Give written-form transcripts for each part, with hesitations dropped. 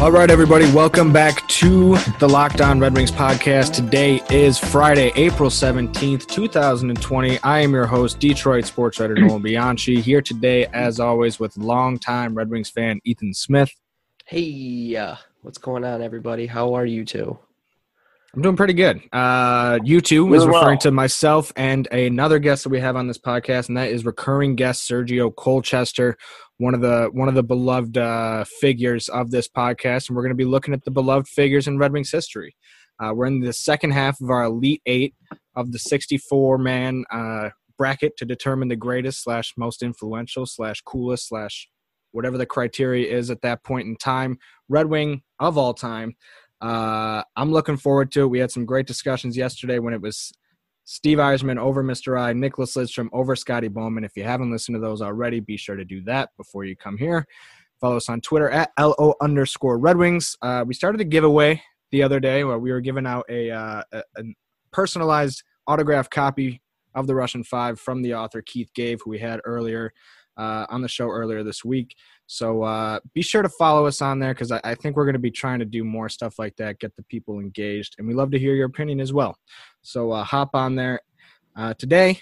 All right, everybody, welcome back to the Lockdown Red Wings podcast. Today is Friday, April 17th, 2020. I am your host, Detroit sports writer Nolan Bianchi, here today, as always, with longtime Red Wings fan Ethan Smith. Hey, what's going on, everybody? How are you two? I'm doing pretty good. You two was referring to myself and another guest that we have on this podcast, and that is recurring guest Sergio Colchester, one of the beloved figures of this podcast, and we're going to be looking at the beloved figures in Red Wings history. We're in the second half of our Elite Eight of the 64-man bracket to determine the greatest / most influential / coolest / whatever the criteria is at that point in time, Red Wing of all time. I'm looking forward to it. We had some great discussions yesterday when it was Steve Eisman over Mr. I, Nicklas Lidstrom over Scotty Bowman. If you haven't listened to those already, be sure to do that before you come here. Follow us on Twitter at @LO_Red Wings. We started a giveaway the other day where we were giving out a personalized autographed copy of the Russian Five from the author Keith Gave, who we had earlier on the show earlier this week. So be sure to follow us on there because I think we're going to be trying to do more stuff like that, get the people engaged, and we love to hear your opinion as well. So hop on there. Today,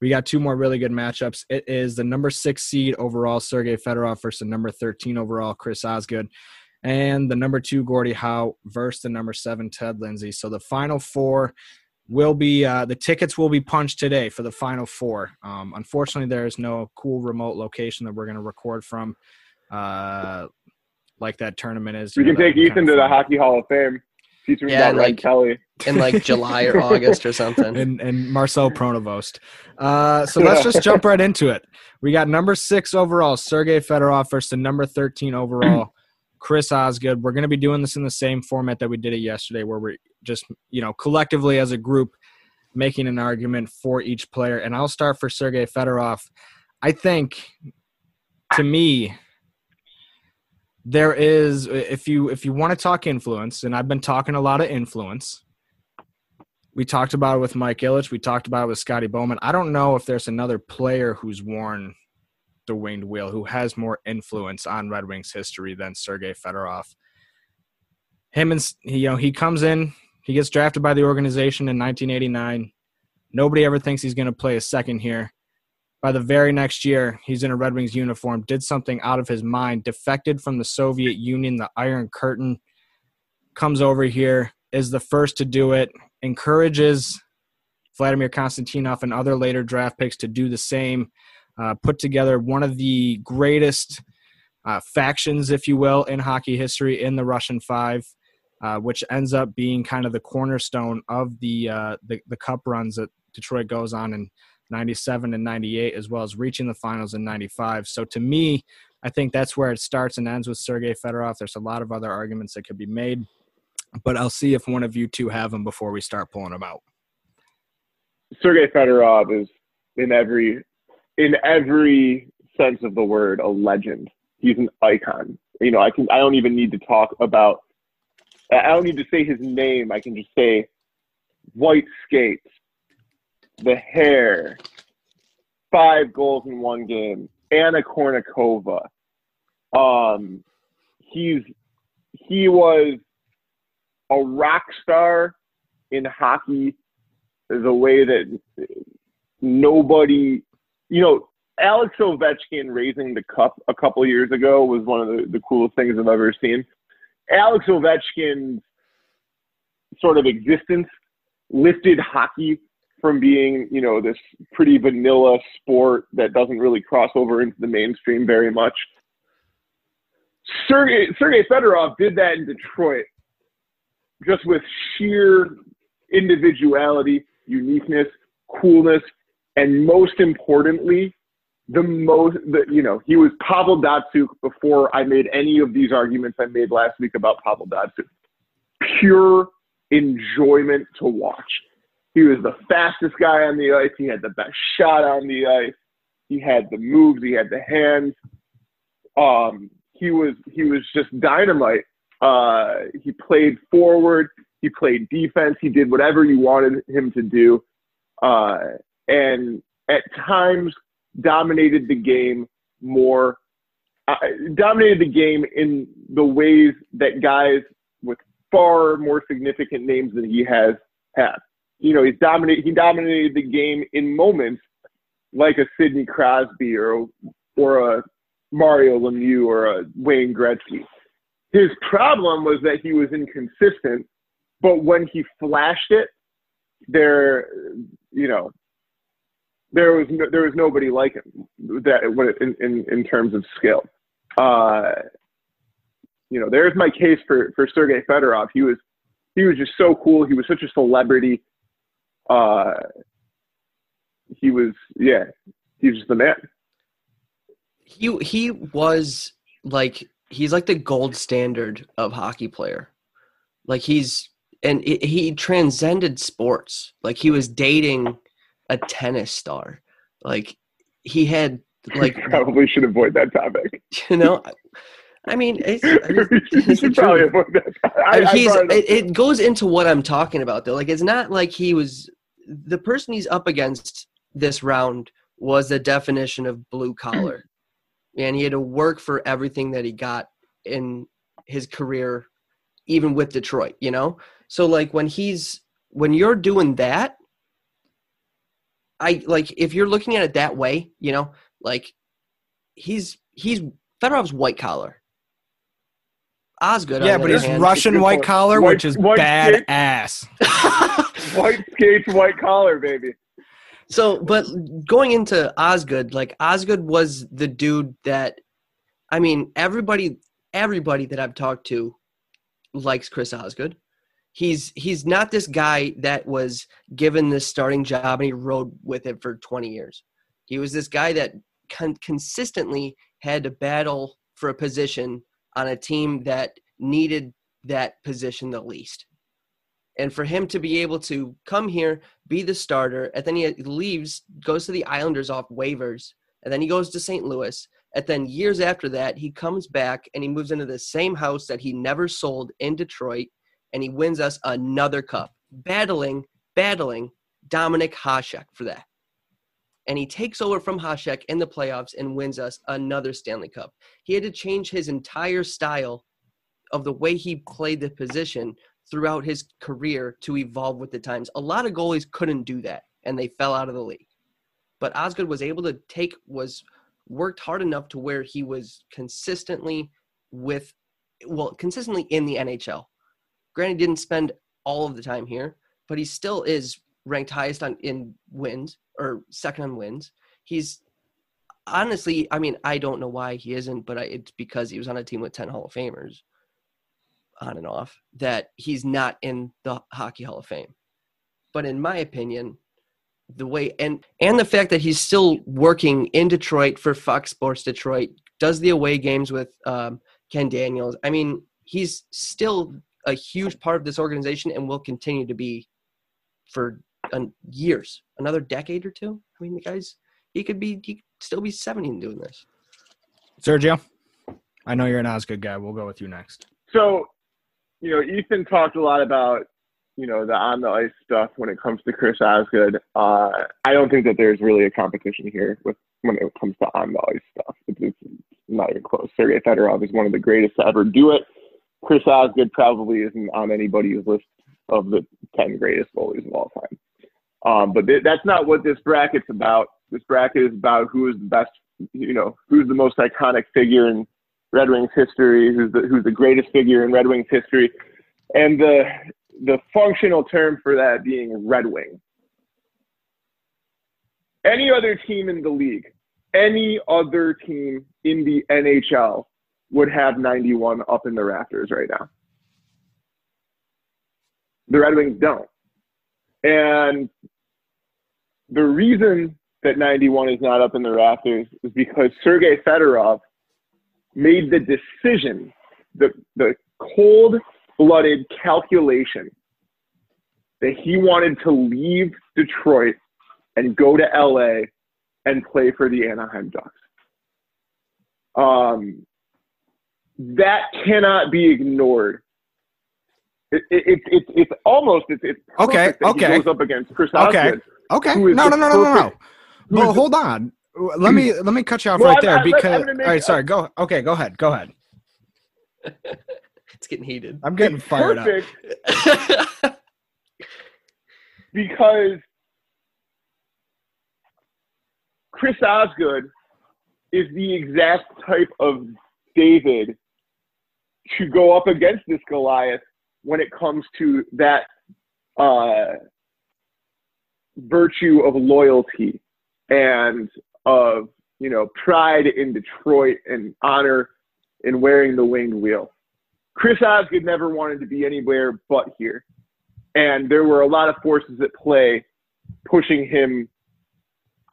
we got two more really good matchups. It is the number 6 seed overall, Sergei Fedorov, versus the number 13 overall, Chris Osgood, and the number 2, Gordie Howe, versus the number 7, Ted Lindsay. So the final four will be the tickets will be punched today for the final four. Unfortunately, there is no cool remote location that we're going to record from, like that tournament is. We can take Ethan to the Hockey Hall of Fame. Teach him about Red Kelly in like July or August or something. And Marcel Pronovost. So let's just jump right into it. We got number 6 overall, Sergei Fedorov, versus the number 13 overall, Chris Osgood. We're going to be doing this in the same format that we did it yesterday, where we're just, collectively as a group making an argument for each player. And I'll start for Sergei Fedorov. I think, to me, there is, if you want to talk influence, and I've been talking a lot of influence. We talked about it with Mike Ilitch. We talked about it with Scotty Bowman. I don't know if there's another player who's worn the winged wheel who has more influence on Red Wings history than Sergei Fedorov. Him and he comes in, he gets drafted by the organization in 1989. Nobody ever thinks he's going to play a second here. By the very next year, he's in a Red Wings uniform, did something out of his mind, defected from the Soviet Union, the Iron Curtain, comes over here, is the first to do it, encourages Vladimir Konstantinov and other later draft picks to do the same. Put together one of the greatest factions, if you will, in hockey history in the Russian Five, which ends up being kind of the cornerstone of the cup runs that Detroit goes on in 97 and 98, as well as reaching the finals in 95. So to me, I think that's where it starts and ends with Sergei Fedorov. There's a lot of other arguments that could be made, but I'll see if one of you two have them before we start pulling them out. Sergei Fedorov is in every sense of the word, a legend. He's an icon. I don't even need to talk about. I don't need to say his name. I can just say, white skates, the hair, 5 goals in 1 game. Anna Kournikova. He was a rock star in hockey, the way that nobody. Alex Ovechkin raising the cup a couple years ago was one of the coolest things I've ever seen. Alex Ovechkin's sort of existence lifted hockey from being, this pretty vanilla sport that doesn't really cross over into the mainstream very much. Sergei Fedorov did that in Detroit, just with sheer individuality, uniqueness, coolness. And most importantly, he was Pavel Datsyuk before I made any of these arguments I made last week about Pavel Datsyuk. Pure enjoyment to watch. He was the fastest guy on the ice. He had the best shot on the ice. He had the moves. He had the hands. He was just dynamite. He played forward. He played defense. He did whatever you wanted him to do. And at times dominated the game more dominated the game in the ways that guys with far more significant names than he has had. You know, he dominated the game in moments like a Sidney Crosby or a Mario Lemieux or a Wayne Gretzky. His problem was that he was inconsistent, but when he flashed it, there was nobody like him that in terms of skill. There's my case for Sergei Fedorov. He was just so cool. He was such a celebrity. He was just the man. He was like, he's like the gold standard of hockey player. Like he transcended sports. Like he was dating a tennis star. Like he had like, you probably should avoid that topic. You know, I mean, it's probably avoid that. It goes into what I'm talking about though. Like, it's not like he was the person he's up against this round was the definition of blue collar. And he had to work for everything that he got in his career, even with Detroit, you know? So like when you're doing that, if you're looking at it that way, you know, like Fedorov's white collar. Osgood. Yeah, but he's Russian white collar, which is badass. White skates, white collar, baby. So, but going into Osgood, like Osgood was the dude that, I mean, everybody that I've talked to likes Chris Osgood. He's not this guy that was given this starting job and he rode with it for 20 years. He was this guy that consistently had to battle for a position on a team that needed that position the least. And for him to be able to come here, be the starter, and then he leaves, goes to the Islanders off waivers, and then he goes to St. Louis. And then years after that, he comes back and he moves into the same house that he never sold in Detroit, and he wins us another cup, battling Dominik Hasek for that. And he takes over from Hasek in the playoffs and wins us another Stanley Cup. He had to change his entire style of the way he played the position throughout his career to evolve with the times. A lot of goalies couldn't do that, and they fell out of the league. But Osgood was able to worked hard enough to where he was consistently in the NHL. Granted, he didn't spend all of the time here, but he still is ranked highest in wins or second on wins. He's honestly, I mean, I don't know why he isn't, but it's because he was on a team with 10 Hall of Famers on and off that he's not in the Hockey Hall of Fame. But in my opinion, the way and the fact that he's still working in Detroit for Fox Sports Detroit, does the away games with Ken Daniels. I mean, he's still a huge part of this organization and will continue to be for years, another decade or two. I mean, the guys, he could still be 70 and doing this. Sergio, I know you're an Osgood guy. We'll go with you next. So, you know, Ethan talked a lot about, you know, the on-the-ice stuff when it comes to Chris Osgood. I don't think that there's really a competition here when it comes to on-the-ice stuff. It's not even close. Sergei Fedorov is one of the greatest to ever do it. Chris Osgood probably isn't on anybody's list of the 10 greatest goalies of all time. But that's not what this bracket's about. This bracket is about who is the best, you know, who's the most iconic figure in Red Wings history, who's the greatest figure in Red Wings history. And the functional term for that being Red Wing. Any other team in the league, any other team in the NHL would have 91 up in the rafters right now. The Red Wings don't. And the reason that 91 is not up in the rafters is because Sergei Fedorov made the decision, the cold-blooded calculation that he wanted to leave Detroit and go to LA and play for the Anaheim Ducks. That cannot be ignored. It's almost it's perfect. He goes up against Chris Osgood, who is no. But hold on. Let me cut you off because all right, sorry. Go. Okay, go ahead. Go ahead. It's getting heated. I'm getting fired up. Because Chris Osgood is the exact type of David to go up against this Goliath when it comes to that virtue of loyalty and of, you know, pride in Detroit and honor in wearing the winged wheel. Chris Osgood never wanted to be anywhere but here. And there were a lot of forces at play pushing him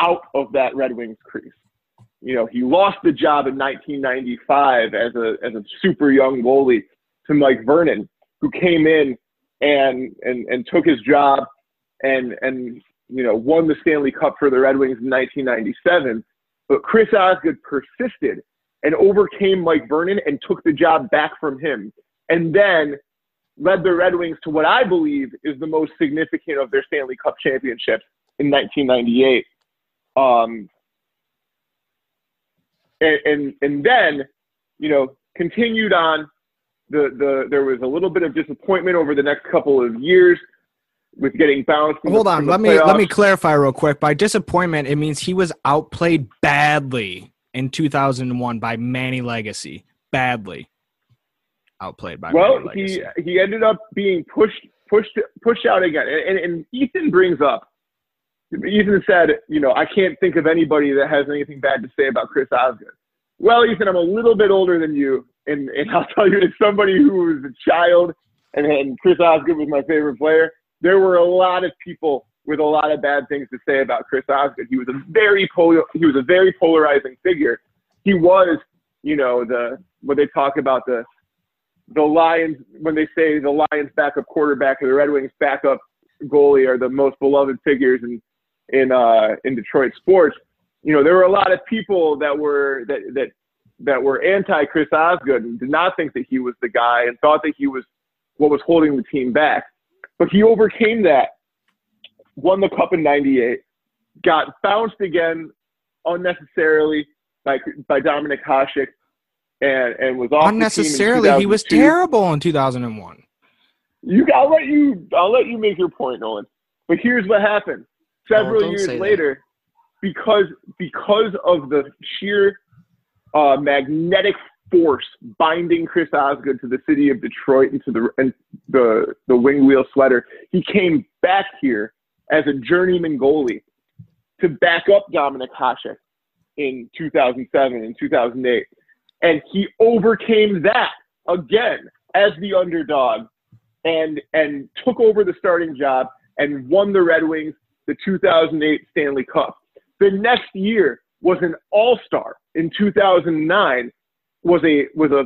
out of that Red Wings crease. You know, he lost the job in 1995 as a super young goalie to Mike Vernon, who came in and took his job and you know, won the Stanley Cup for the Red Wings in 1997. But Chris Osgood persisted and overcame Mike Vernon and took the job back from him. And then led the Red Wings to what I believe is the most significant of their Stanley Cup championships in 1998. And then, you know, continued on. There was a little bit of disappointment over the next couple of years with getting bounced. Hold on, let me clarify real quick. By disappointment, it means he was outplayed badly in 2001 by Manny Legace. Badly outplayed by Manny Legace. Well, he ended up being pushed out again. And Ethan brings up. Ethan said, you know, I can't think of anybody that has anything bad to say about Chris Osgood. Well, Ethan, I'm a little bit older than you, and I'll tell you, as somebody who was a child, and Chris Osgood was my favorite player, there were a lot of people with a lot of bad things to say about Chris Osgood. He was a very polarizing figure. He was, you know, when they talk about the Lions, when they say the Lions backup quarterback or the Red Wings backup goalie are the most beloved figures in Detroit sports. You know, there were a lot of people that were anti Chris Osgood and did not think that he was the guy and thought that he was what was holding the team back. But he overcame that, won the cup in 98, got bounced again unnecessarily by Dominik Hasek, and was off unnecessarily. The team in 2002. He was terrible in 2001. I'll let you make your point, Nolan. But here's what happened. Several years later, because of the sheer magnetic force binding Chris Osgood to the city of Detroit and to the wing wheel sweater, he came back here as a journeyman goalie to back up Dominik Hasek in 2007 and 2008. And he overcame that again as the underdog and took over the starting job and won the Red Wings the 2008 Stanley Cup. The next year was an all-star. In 2009 was a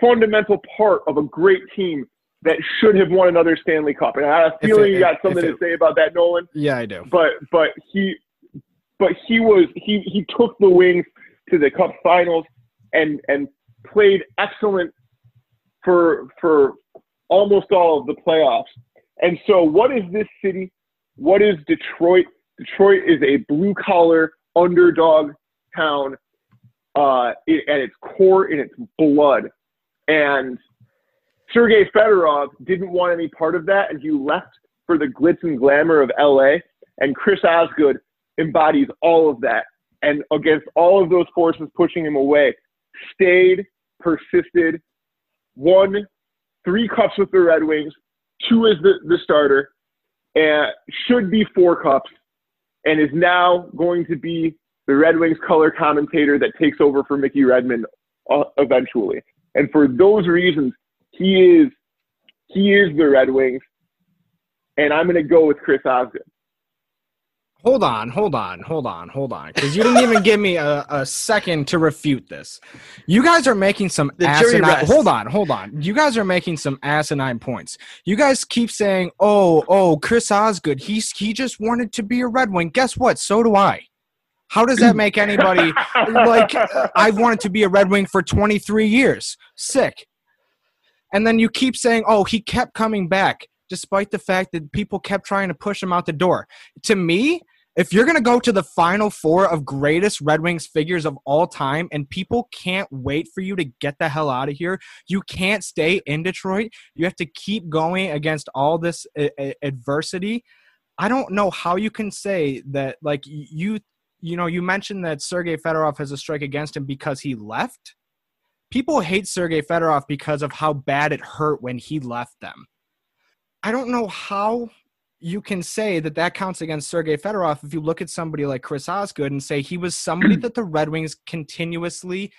fundamental part of a great team that should have won another Stanley Cup. And I have a feeling you got something to say about that, Nolan. Yeah, I do. But he took the Wings to the Cup Finals and played excellent for almost all of the playoffs. And so what is this city? What is Detroit? Detroit is a blue-collar, underdog town at its core, in its blood. And Sergei Fedorov didn't want any part of that, and he left for the glitz and glamour of L.A., and Chris Osgood embodies all of that. And against all of those forces pushing him away, stayed, persisted, won 3 cups with the Red Wings, 2 as the starter, and should be 4 cups, and is now going to be the Red Wings color commentator that takes over for Mickey Redmond eventually. And for those reasons, he is the Red Wings, and I'm going to go with Chris Osgood. Hold on. Because you didn't even give me a second to refute this. You guys are making some asinine – hold on. You guys are making some asinine points. You guys keep saying, oh, Chris Osgood, he just wanted to be a Red Wing. Guess what? So do I. How does that make anybody – like, I've wanted to be a Red Wing for 23 years. Sick. And then you keep saying, oh, he kept coming back, despite the fact that people kept trying to push him out the door. To me, If you're going to go to the Final Four of greatest Red Wings figures of all time and people can't wait for you to get the hell out of here, you can't stay in Detroit. You have to keep going against all this adversity. I don't know how you can say that, like, you know, you mentioned that Sergei Fedorov has a strike against him because he left. People hate Sergei Fedorov because of how bad it hurt when he left them. I don't know how you can say that that counts against Sergei Fedorov if you look at somebody like Chris Osgood and say he was somebody that the Red Wings continuously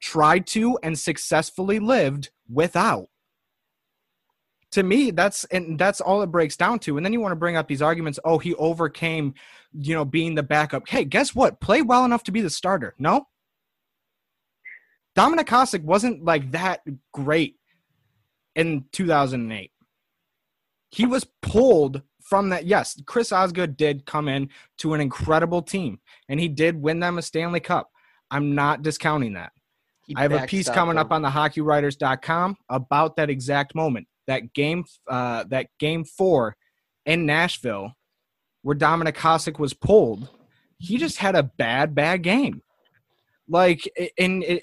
tried to and successfully lived without. To me, that's all it breaks down to. And then you want to bring up these arguments, oh, he overcame, you know, being the backup. Hey, guess what? Play well enough to be the starter. No? Dominik Hasek wasn't like that great in 2008. He was pulled from that. Yes, Chris Osgood did come in to an incredible team, and he did win them a Stanley Cup. I'm not discounting that. I have a piece coming up on thehockeywriters.com about that exact moment. That game four in Nashville where Dominik Hasek was pulled, he just had a bad game. Like,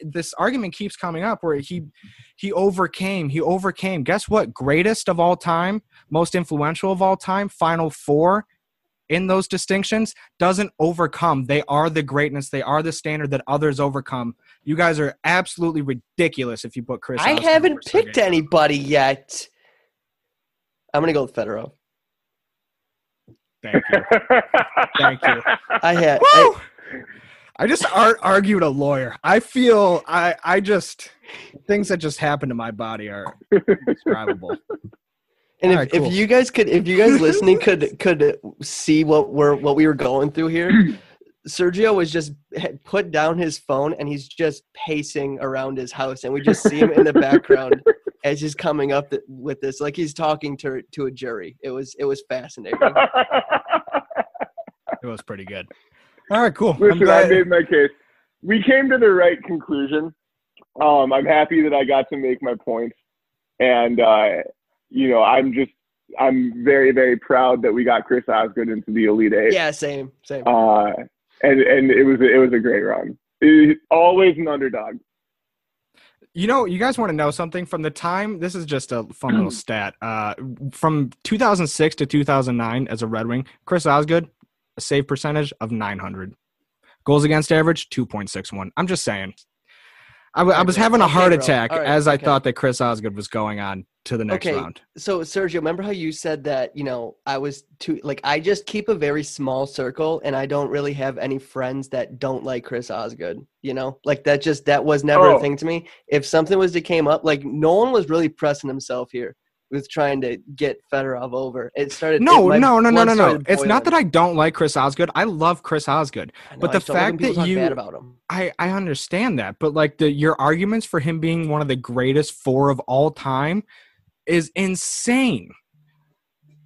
this argument keeps coming up where he overcame. Guess what? Greatest of all time, most influential of all time, Final Four in those distinctions doesn't overcome. They are the greatness. They are the standard that others overcome. You guys are absolutely ridiculous if you put Chris. I haven't picked anybody yet. I'm going to go with Fedorov. Thank you. Thank you. I just argued a lawyer. I feel things that just happen to my body are indescribable. And if you guys could, if you guys listening could see what we were going through here, Sergio was just put down his phone and he's just pacing around his house, and we just see him in the background as he's coming up with this, like he's talking to a jury. It was fascinating. It was pretty good. All right, cool. Listen, I made my case. We came to the right conclusion. I'm happy that I got to make my points. And, you know, I'm very, very proud that we got Chris Osgood into the Elite Eight. Yeah, same. And it was a great run. Always an underdog. You know, you guys want to know something from the time – this is just a fun little stat. From 2006 to 2009 as a Red Wing, Chris Osgood, a save percentage of 900, goals against average 2.61. I'm just saying, I was having a heart attack thought that Chris Osgood was going on to the next round. So Sergio, remember how you said that, you know, I was too, like, I just keep a very small circle and I don't really have any friends that don't like Chris Osgood, you know, like that was never a thing to me. If something was to came up, like no one was really pressing himself here with trying to get Fedorov over. It started. No. It's not that I don't like Chris Osgood. I love Chris Osgood. But the fact that you bad about him. I understand that. But like your arguments for him being one of the greatest four of all time is insane.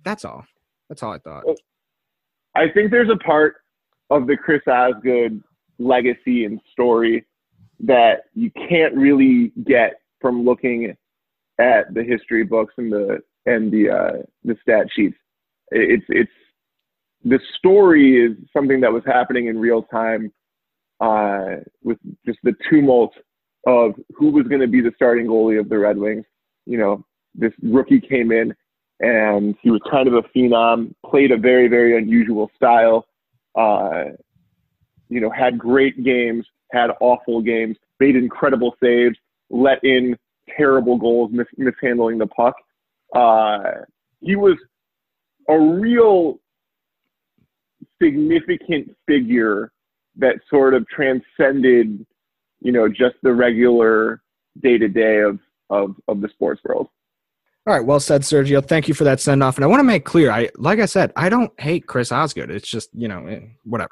That's all. That's all I thought. I think there's a part of the Chris Osgood legacy and story that you can't really get from looking at the history books and the stat sheets. It's the story is something that was happening in real time with just the tumult of who was going to be the starting goalie of the Red Wings. You know, this rookie came in and he was kind of a phenom, played a very, very unusual style, you know, had great games, had awful games, made incredible saves, let in terrible goals, mishandling the puck. He was a real significant figure that sort of transcended, you know, just the regular day-to-day of the sports world. All right, well said, Sergio. Thank you for that send-off. And I want to make clear, I don't hate Chris Osgood. It's just, you know, whatever.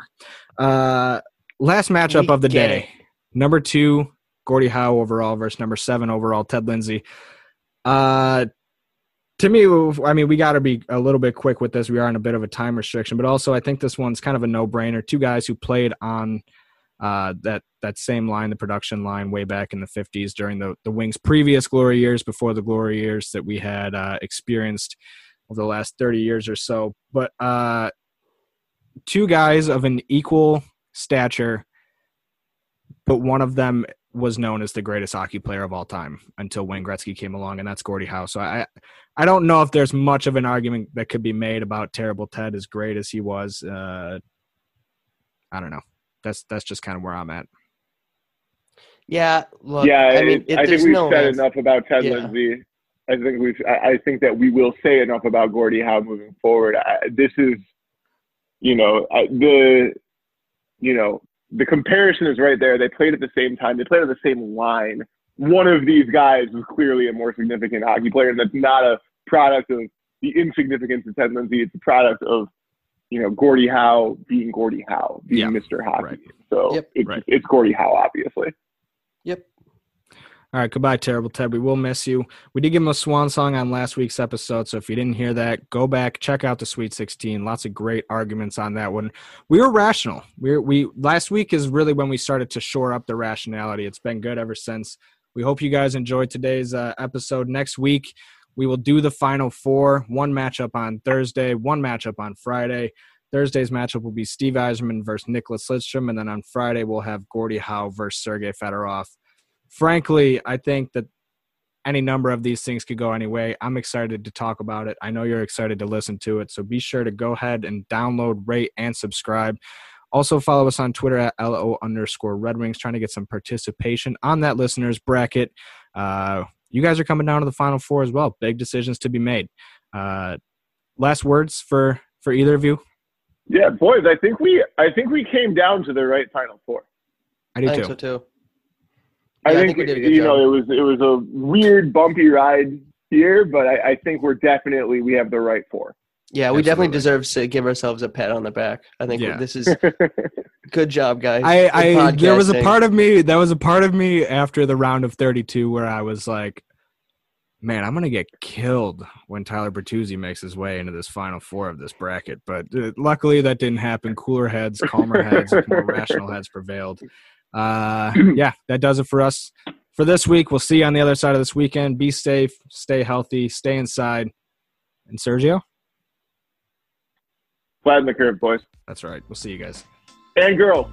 Last matchup of the day, number 2, Gordie Howe overall versus number 7 overall, Ted Lindsay. To me, I mean, we got to be a little bit quick with this. We are in a bit of a time restriction, but also I think this one's kind of a no-brainer. Two guys who played on that same line, the production line, way back in the 50s during the Wings' previous glory years, before the glory years that we had experienced over the last 30 years or so. But two guys of an equal stature, but one of them was known as the greatest hockey player of all time until Wayne Gretzky came along, and that's Gordie Howe. So I don't know if there's much of an argument that could be made about Terrible Ted, as great as he was. I don't know. That's just kind of where I'm at. Yeah. Look, yeah. I think we've said enough about Ted Lindsay. I think that we will say enough about Gordie Howe moving forward. The comparison is right there. They played at the same time. They played on the same line. One of these guys was clearly a more significant hockey player, and that's not a product of the insignificance of Ted Lindsay. It's a product of, Gordie Howe being Gordie Howe, being Mr. Hockey. Right. So it's Gordie Howe, obviously. Yep. All right, goodbye, Terrible Ted. We will miss you. We did give him a swan song on last week's episode, so if you didn't hear that, go back, check out the Sweet 16. Lots of great arguments on that one. We were rational. We last week is really when we started to shore up the rationality. It's been good ever since. We hope you guys enjoyed today's episode. Next week, we will do the Final Four. One matchup on Thursday, one matchup on Friday. Thursday's matchup will be Steve Yzerman versus Nicklas Lidstrom, and then on Friday we'll have Gordie Howe versus Sergei Fedorov. Frankly, I think that any number of these things could go any way. I'm excited to talk about it. I know you're excited to listen to it, so be sure to go ahead and download, rate, and subscribe. Also, follow us on Twitter at @LO_Red Wings, trying to get some participation on that listeners bracket. You guys are coming down to the Final Four as well. Big decisions to be made. Last words for either of you? Yeah, boys, I think we came down to the right Final Four. I think so too. Yeah, I think we did a good job. It was a weird, bumpy ride here, but I think we're definitely – we have the right four. Yeah, we definitely deserve to give ourselves a pat on the back. I think this is – good job, guys. There was a part of me after the round of 32 where I was like, man, I'm going to get killed when Tyler Bertuzzi makes his way into this Final Four of this bracket. But luckily that didn't happen. Cooler heads, calmer heads, more rational heads prevailed. That does it for us for this week. We'll see you on the other side of this weekend. Be safe, stay healthy, stay inside. And Sergio? Flatten the curve, boys. That's right. We'll see you guys. And girls.